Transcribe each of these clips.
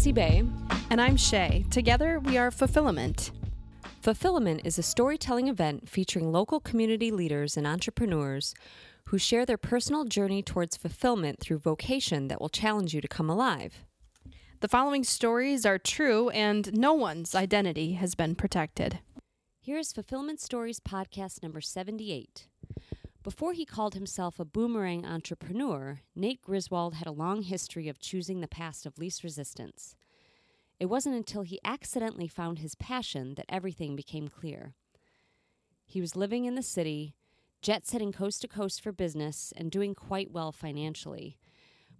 Cassie Bay. And I'm Shay. Together, we are Fulfillment. Fulfillment is a storytelling event featuring local community leaders and entrepreneurs who share their personal journey towards fulfillment through vocation that will challenge you to come alive. The following stories are true, and no one's identity has been protected. Here is Fulfillment Stories podcast number 78. Before he called himself a boomerang entrepreneur, Nate Griswold had a long history of choosing the path of least resistance. It wasn't until he accidentally found his passion that everything became clear. He was living in the city, jet-setting coast to coast for business, and doing quite well financially.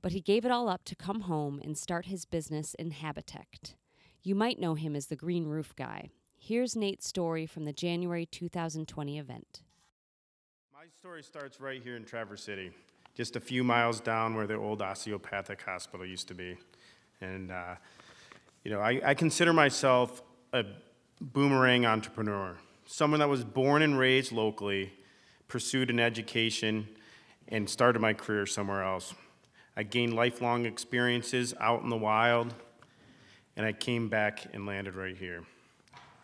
But he gave it all up to come home and start his business in Inhabitect. You might know him as the Green Roof Guy. Here's Nate's story from the January 2020 event. My story starts right here in Traverse City, just a few miles down where the old osteopathic hospital used to be. And, I consider myself a boomerang entrepreneur, someone that was born and raised locally, pursued an education, and started my career somewhere else. I gained lifelong experiences out in the wild, and I came back and landed right here.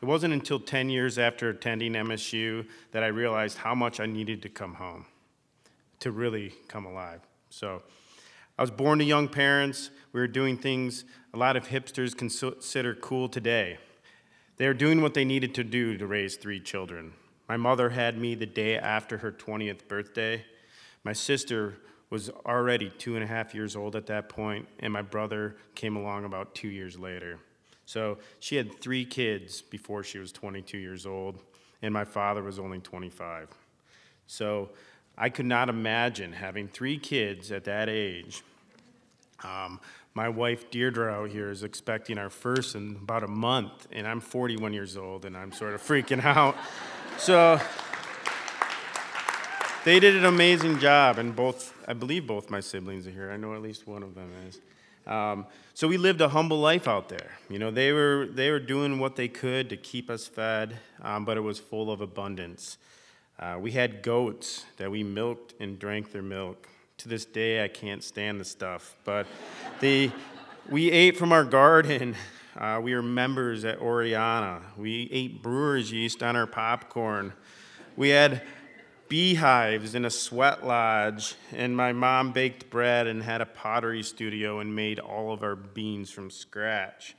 It wasn't until 10 years after attending MSU that I realized how much I needed to come home, to really come alive. So I was born to young parents. We were doing things a lot of hipsters consider cool today. They were doing what they needed to do to raise three children. My mother had me the day after her 20th birthday. My sister was already 2.5 years old at that point, and my brother came along about 2 years later. So she had three kids before she was 22 years old, and my father was only 25. So I could not imagine having three kids at that age. My wife, Deirdre, out here is expecting our first in about a month, and I'm 41 years old, and I'm sort of freaking out. So they did an amazing job, and I believe both my siblings are here. I know at least one of them is. So we lived a humble life out there. They were doing what they could to keep us fed, but it was full of abundance. We had goats that we milked and drank their milk. To this day, I can't stand the stuff, but we ate from our garden. We were members at Oriana. We ate brewer's yeast on our popcorn. We had beehives in a sweat lodge, and my mom baked bread and had a pottery studio and made all of our beans from scratch.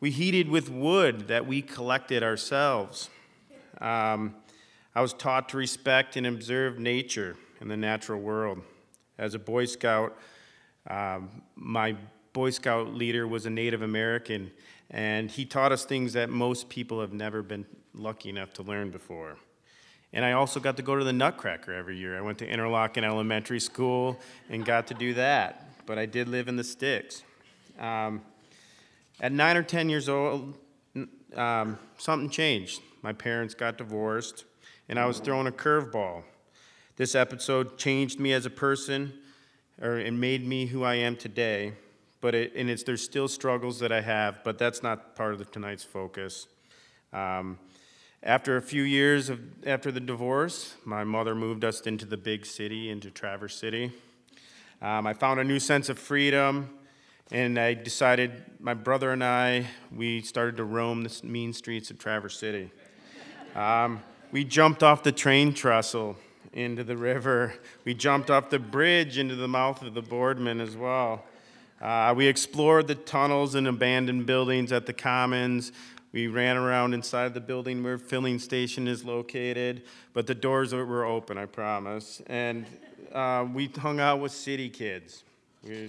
We heated with wood that we collected ourselves. I was taught to respect and observe nature and the natural world. As a Boy Scout, my Boy Scout leader was a Native American, and he taught us things that most people have never been lucky enough to learn before. And I also got to go to the Nutcracker every year. I went to Interlochen Elementary School and got to do that, but I did live in the sticks. At 9 or 10 years old, something changed. My parents got divorced, and I was thrown a curveball. This episode changed me as a person, or it made me who I am today, there's still struggles that I have, but that's not part of tonight's focus. After a few years after the divorce, my mother moved us into the big city, into Traverse City. I found a new sense of freedom, and I decided, my brother and I, we started to roam the mean streets of Traverse City. We jumped off the train trestle into the river. We jumped off the bridge into the mouth of the Boardman as well. We explored the tunnels and abandoned buildings at the Commons. We ran around inside the building where filling station is located, but the doors were open, I promise. And we hung out with city kids. We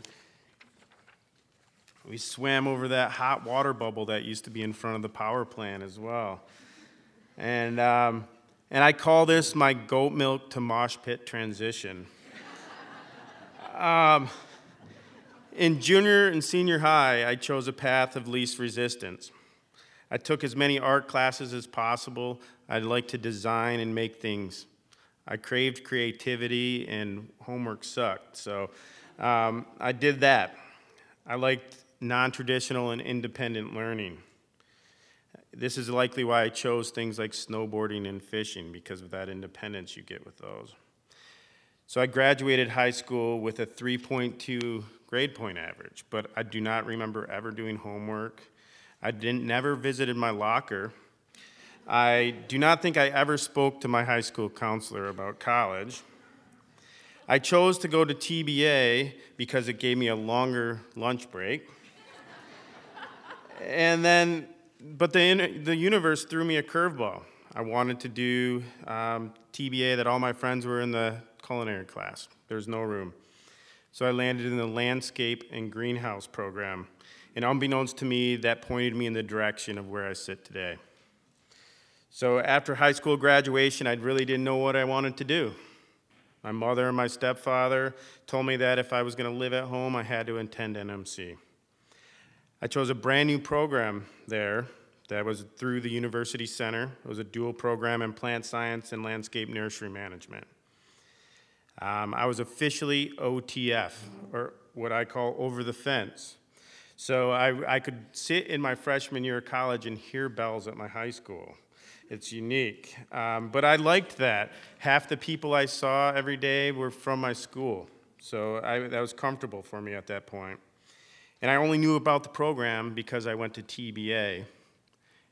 swam over that hot water bubble that used to be in front of the power plant as well. And I call this my goat milk to mosh pit transition. In junior and senior high, I chose a path of least resistance. I took as many art classes as possible. I liked to design and make things. I craved creativity, and homework sucked, so I did that. I liked non-traditional and independent learning. This is likely why I chose things like snowboarding and fishing, because of that independence you get with those. So I graduated high school with a 3.2 grade point average, but I do not remember ever doing homework. I never visited my locker. I do not think I ever spoke to my high school counselor about college. I chose to go to TBA because it gave me a longer lunch break. And then, but the universe threw me a curveball. I wanted to do TBA that all my friends were in the culinary class. There's no room. So I landed in the landscape and greenhouse program. And unbeknownst to me, that pointed me in the direction of where I sit today. So after high school graduation, I really didn't know what I wanted to do. My mother and my stepfather told me that if I was going to live at home, I had to attend NMC. I chose a brand new program there that was through the University Center. It was a dual program in plant science and landscape nursery management. I was officially OTF, or what I call over the fence. So I could sit in my freshman year of college and hear bells at my high school. It's unique. But I liked that. Half the people I saw every day were from my school. So that was comfortable for me at that point. And I only knew about the program because I went to TBA.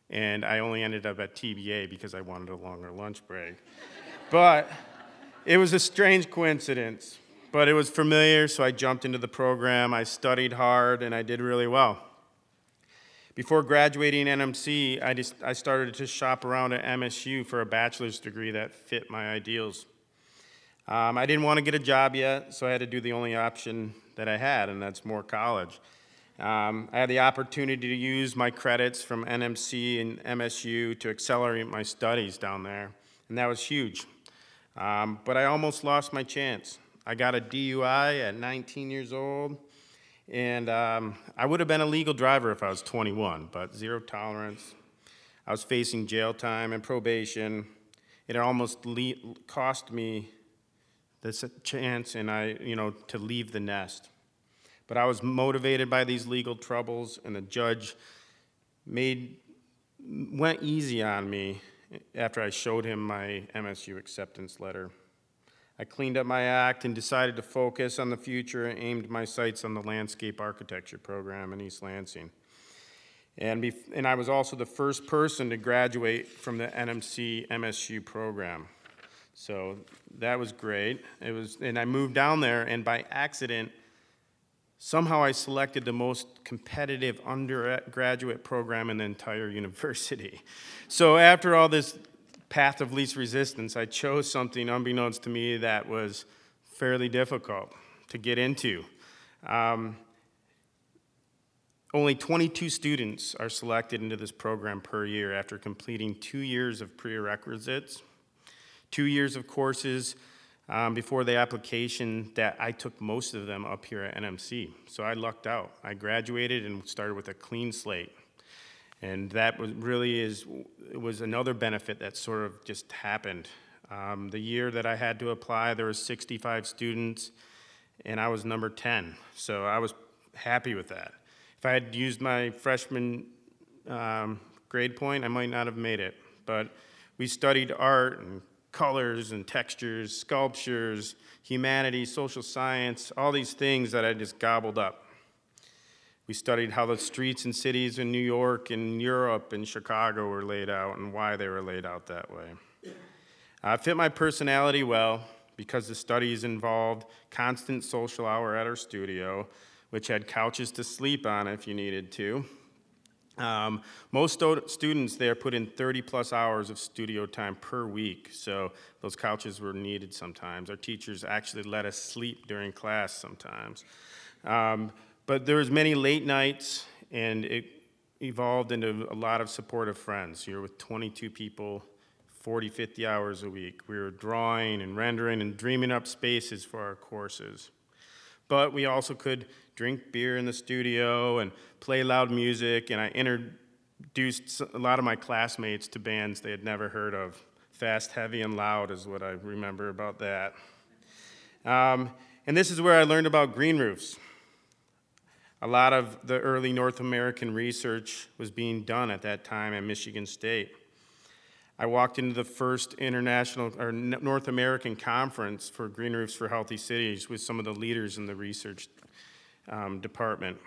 And I only ended up at TBA because I wanted a longer lunch break. But it was a strange coincidence. But it was familiar, so I jumped into the program. I studied hard, and I did really well. Before graduating NMC, I started to shop around at MSU for a bachelor's degree that fit my ideals. I didn't want to get a job yet, so I had to do the only option that I had, and that's more college. I had the opportunity to use my credits from NMC and MSU to accelerate my studies down there, and that was huge. But I almost lost my chance. I got a DUI at 19 years old. And I would have been a legal driver if I was 21, but zero tolerance. I was facing jail time and probation. It almost cost me this chance, and to leave the nest. But I was motivated by these legal troubles, and the judge went easy on me after I showed him my MSU acceptance letter. I cleaned up my act and decided to focus on the future and aimed my sights on the landscape architecture program in East Lansing. And I was also the first person to graduate from the NMC MSU program. So that was great. And I moved down there, and by accident, somehow I selected the most competitive undergraduate program in the entire university. So after all this path of least resistance, I chose something unbeknownst to me that was fairly difficult to get into. Only 22 students are selected into this program per year after completing 2 years of prerequisites, 2 years of courses before the application that I took most of them up here at NMC. So I lucked out. I graduated and started with a clean slate. And that was another benefit that sort of just happened. The year that I had to apply, there were 65 students, and I was number 10. So I was happy with that. If I had used my freshman grade point, I might not have made it. But we studied art and colors and textures, sculptures, humanities, social science, all these things that I just gobbled up. We studied how the streets and cities in New York and Europe and Chicago were laid out and why they were laid out that way. It fit my personality well because the studies involved constant social hour at our studio, which had couches to sleep on if you needed to. Most students there put in 30-plus hours of studio time per week, so those couches were needed sometimes. Our teachers actually let us sleep during class sometimes. But there was many late nights, and it evolved into a lot of supportive friends. You're with 22 people, 40, 50 hours a week. We were drawing and rendering and dreaming up spaces for our courses. But we also could drink beer in the studio and play loud music, and I introduced a lot of my classmates to bands they had never heard of. Fast, Heavy, and Loud is what I remember about that. And this is where I learned about green roofs. A lot of the early North American research was being done at that time at Michigan State. I walked into the first international or North American conference for Green Roofs for Healthy Cities with some of the leaders in the research department.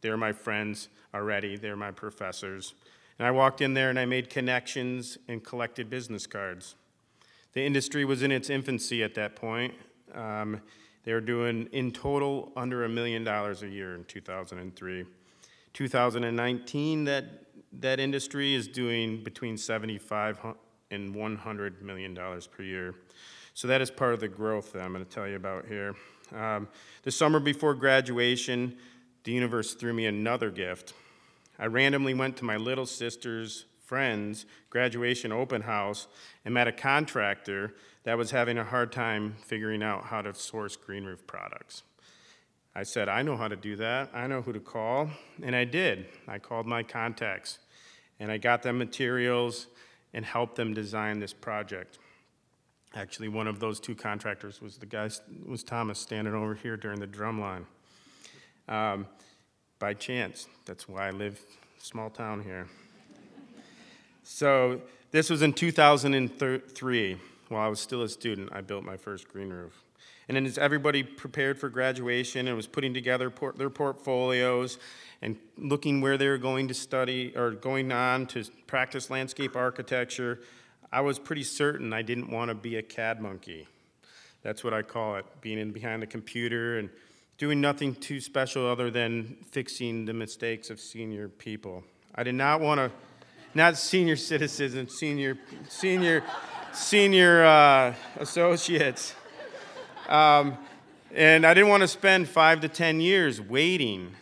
They're my friends already, they're my professors. And I walked in there and I made connections and collected business cards. The industry was in its infancy at that point. They were doing in total under $1 million a year in 2003. 2019, that industry is doing between $75 and $100 million per year. So that is part of the growth that I'm going to tell you about here. The summer before graduation, the universe threw me another gift. I randomly went to my little sister's friend's graduation open house and met a contractor that was having a hard time figuring out how to source green roof products. I said, I know how to do that. I know who to call. And I did. I called my contacts and I got them materials and helped them design this project. Actually, one of those two contractors was the guy, was Thomas, standing over here during the drum line. By chance. That's why I live small town here. So this was in 2003. While I was still a student, I built my first green roof. And then as everybody prepared for graduation and was putting together their portfolios and looking where they were going to study or going on to practice landscape architecture, I was pretty certain I didn't want to be a CAD monkey. That's what I call it, being in behind the computer and doing nothing too special other than fixing the mistakes of senior people. I did not want to, not senior citizens, senior associates. And I didn't want to spend 5 to 10 years waiting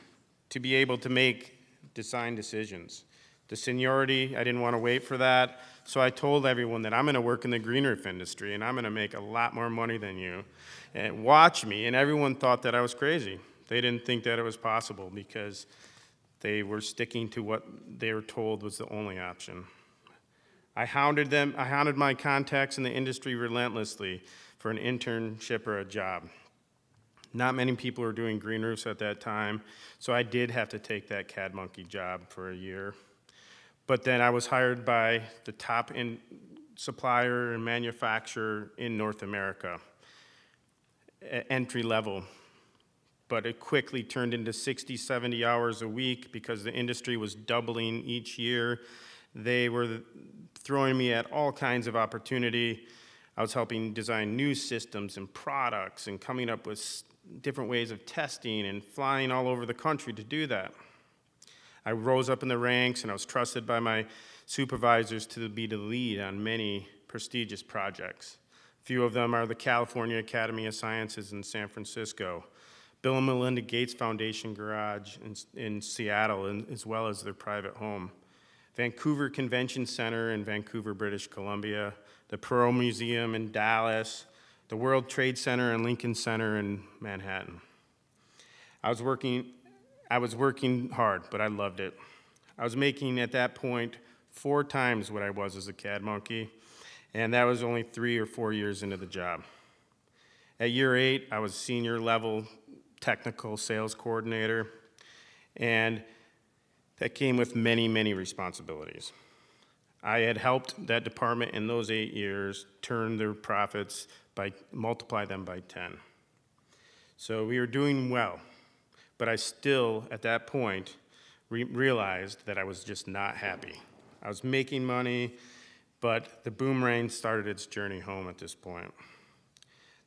to be able to make design decisions. The seniority, I didn't want to wait for that. So I told everyone that I'm going to work in the green roof industry and I'm going to make a lot more money than you. And watch me. And everyone thought that I was crazy. They didn't think that it was possible because they were sticking to what they were told was the only option. I hounded my contacts in the industry relentlessly for an internship or a job. Not many people were doing green roofs at that time, so I did have to take that CAD monkey job for a year. But then I was hired by the top supplier and manufacturer in North America, entry level. But it quickly turned into 60, 70 hours a week because the industry was doubling each year. They were throwing me at all kinds of opportunity. I was helping design new systems and products and coming up with different ways of testing and flying all over the country to do that. I rose up in the ranks and I was trusted by my supervisors to be the lead on many prestigious projects. A few of them are the California Academy of Sciences in San Francisco, Bill and Melinda Gates Foundation garage in Seattle, as well as their private home, Vancouver Convention Center in Vancouver, British Columbia, the Pearl Museum in Dallas, the World Trade Center and Lincoln Center in Manhattan. I was working hard, but I loved it. I was making, at that point, 4 times what I was as a CAD monkey, and that was only 3 or 4 years into the job. At year 8, I was senior level technical sales coordinator, and that came with many, many responsibilities. I had helped that department in those 8 years turn their profits multiply them by 10. So we were doing well. But I still, at that point, realized that I was just not happy. I was making money, but the boomerang started its journey home at this point.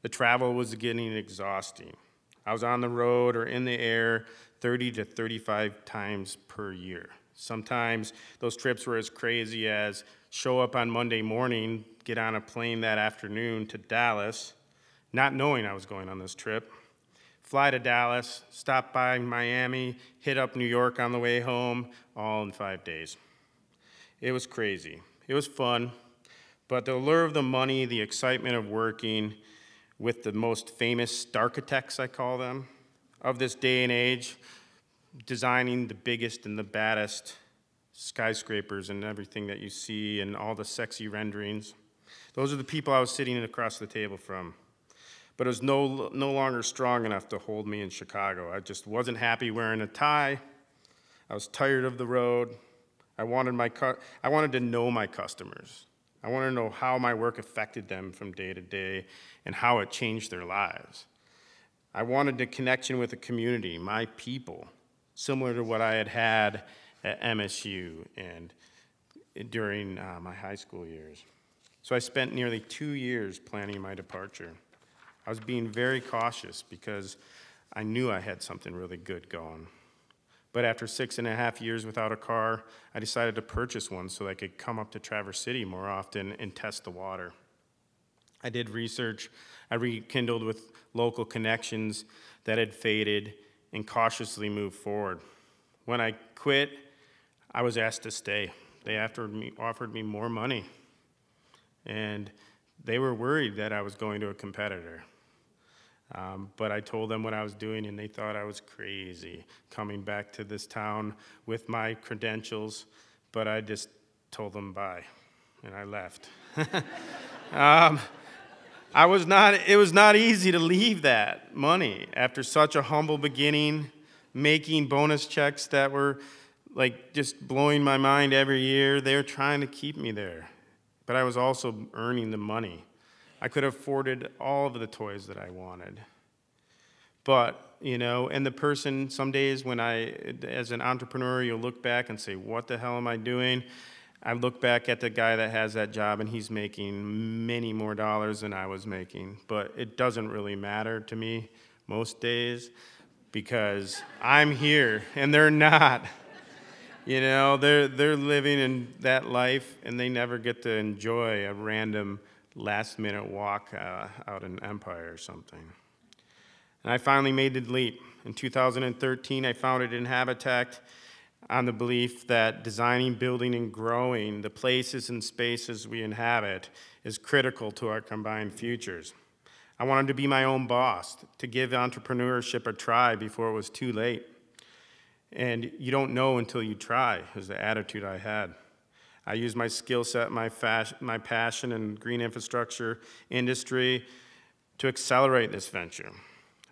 The travel was getting exhausting. I was on the road or in the air 30 to 35 times per year. Sometimes those trips were as crazy as show up on Monday morning, get on a plane that afternoon to Dallas, not knowing I was going on this trip, fly to Dallas, stop by Miami, hit up New York on the way home, all in 5 days. It was crazy. It was fun, but the allure of the money, the excitement of working with the most famous starchitects, I call them, of this day and age, designing the biggest and the baddest skyscrapers and everything that you see and all the sexy renderings. Those are the people I was sitting across the table from. But it was no longer strong enough to hold me in Chicago. I just wasn't happy wearing a tie. I was tired of the road. I wanted to know my customers. I want to know how my work affected them from day to day and how it changed their lives. I wanted a connection with the community, my people, similar to what I had had at MSU and during my high school years. So I spent nearly 2 years planning my departure. I was being very cautious because I knew I had something really good going. But after 6.5 years without a car, I decided to purchase one so I could come up to Traverse City more often and test the water. I did research. I rekindled with local connections that had faded and cautiously moved forward. When I quit, I was asked to stay. They offered me more money, and they were worried that I was going to a competitor. But I told them what I was doing, and they thought I was crazy coming back to this town with my credentials, but I just told them bye, and I left. It was not easy to leave that money after such a humble beginning, making bonus checks that were like just blowing my mind every year. They were trying to keep me there, but I was also earning the money. I could have afforded all of the toys that I wanted. But, and the person, some days when as an entrepreneur, you'll look back and say, what the hell am I doing? I look back at the guy that has that job, and he's making many more dollars than I was making. But it doesn't really matter to me most days because I'm here and they're not. They're living in that life, and they never get to enjoy a random last-minute walk out in Empire or something. And I finally made the leap. In 2013, I founded Inhabitect on the belief that designing, building, and growing the places and spaces we inhabit is critical to our combined futures. I wanted to be my own boss, to give entrepreneurship a try before it was too late. And you don't know until you try, is the attitude I had. I used my skill set, my passion in green infrastructure industry to accelerate this venture.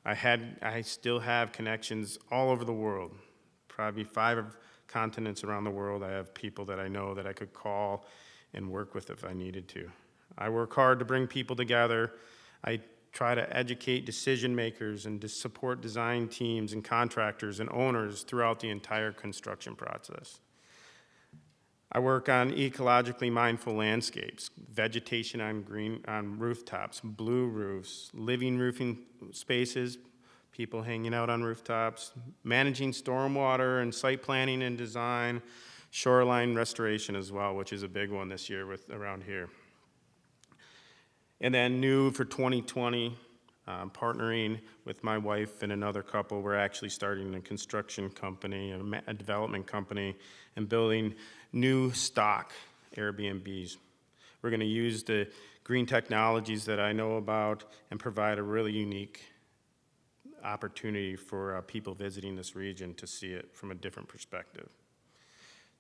I still have connections all over the world, probably 5 continents around the world. I have people that I know that I could call and work with if I needed to. I work hard to bring people together. I try to educate decision makers and to support design teams and contractors and owners throughout the entire construction process. I work on ecologically mindful landscapes, vegetation on rooftops, blue roofs, living roofing spaces, people hanging out on rooftops, managing stormwater and site planning and design, shoreline restoration as well, which is a big one this year with around here. And then new for 2020, partnering with my wife and another couple, we're actually starting a construction company, a development company, and building new stock Airbnbs. We're going to use the green technologies that I know about and provide a really unique opportunity for people visiting this region to see it from a different perspective.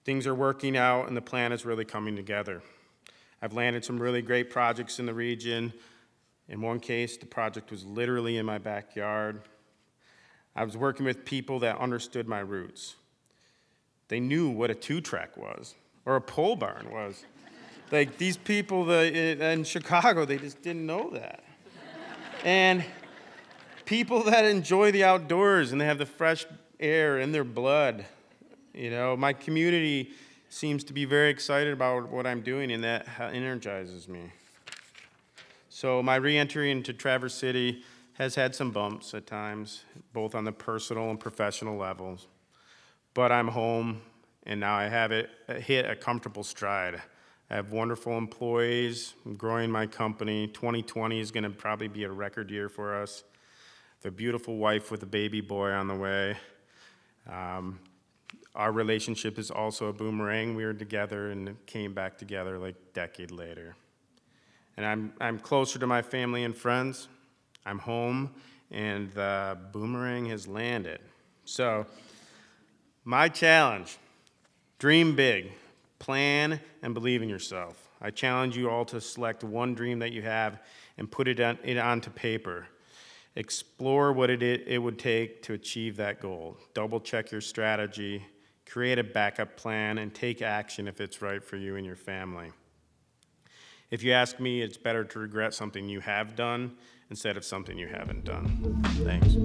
Things are working out, and the plan is really coming together. I've landed some really great projects in the region. In one case, the project was literally in my backyard. I was working with people that understood my roots. They knew what a 2-track was, or a pole barn was. Like these people in Chicago, they just didn't know that. And people that enjoy the outdoors and they have the fresh air in their blood. My community seems to be very excited about what I'm doing, and that energizes me. So my re-entry into Traverse City has had some bumps at times, both on the personal and professional levels. But I'm home, and now I have hit a comfortable stride. I have wonderful employees. I'm growing my company. 2020 is going to probably be a record year for us. I have a beautiful wife with a baby boy on the way. Our relationship is also a boomerang. We were together and came back together like a decade later. And I'm closer to my family and friends. I'm home, and the boomerang has landed. So my challenge, dream big, plan, and believe in yourself. I challenge you all to select one dream that you have and put it onto paper. Explore what it would take to achieve that goal. Double-check your strategy, create a backup plan, and take action if it's right for you and your family. If you ask me, it's better to regret something you have done instead of something you haven't done. Thanks.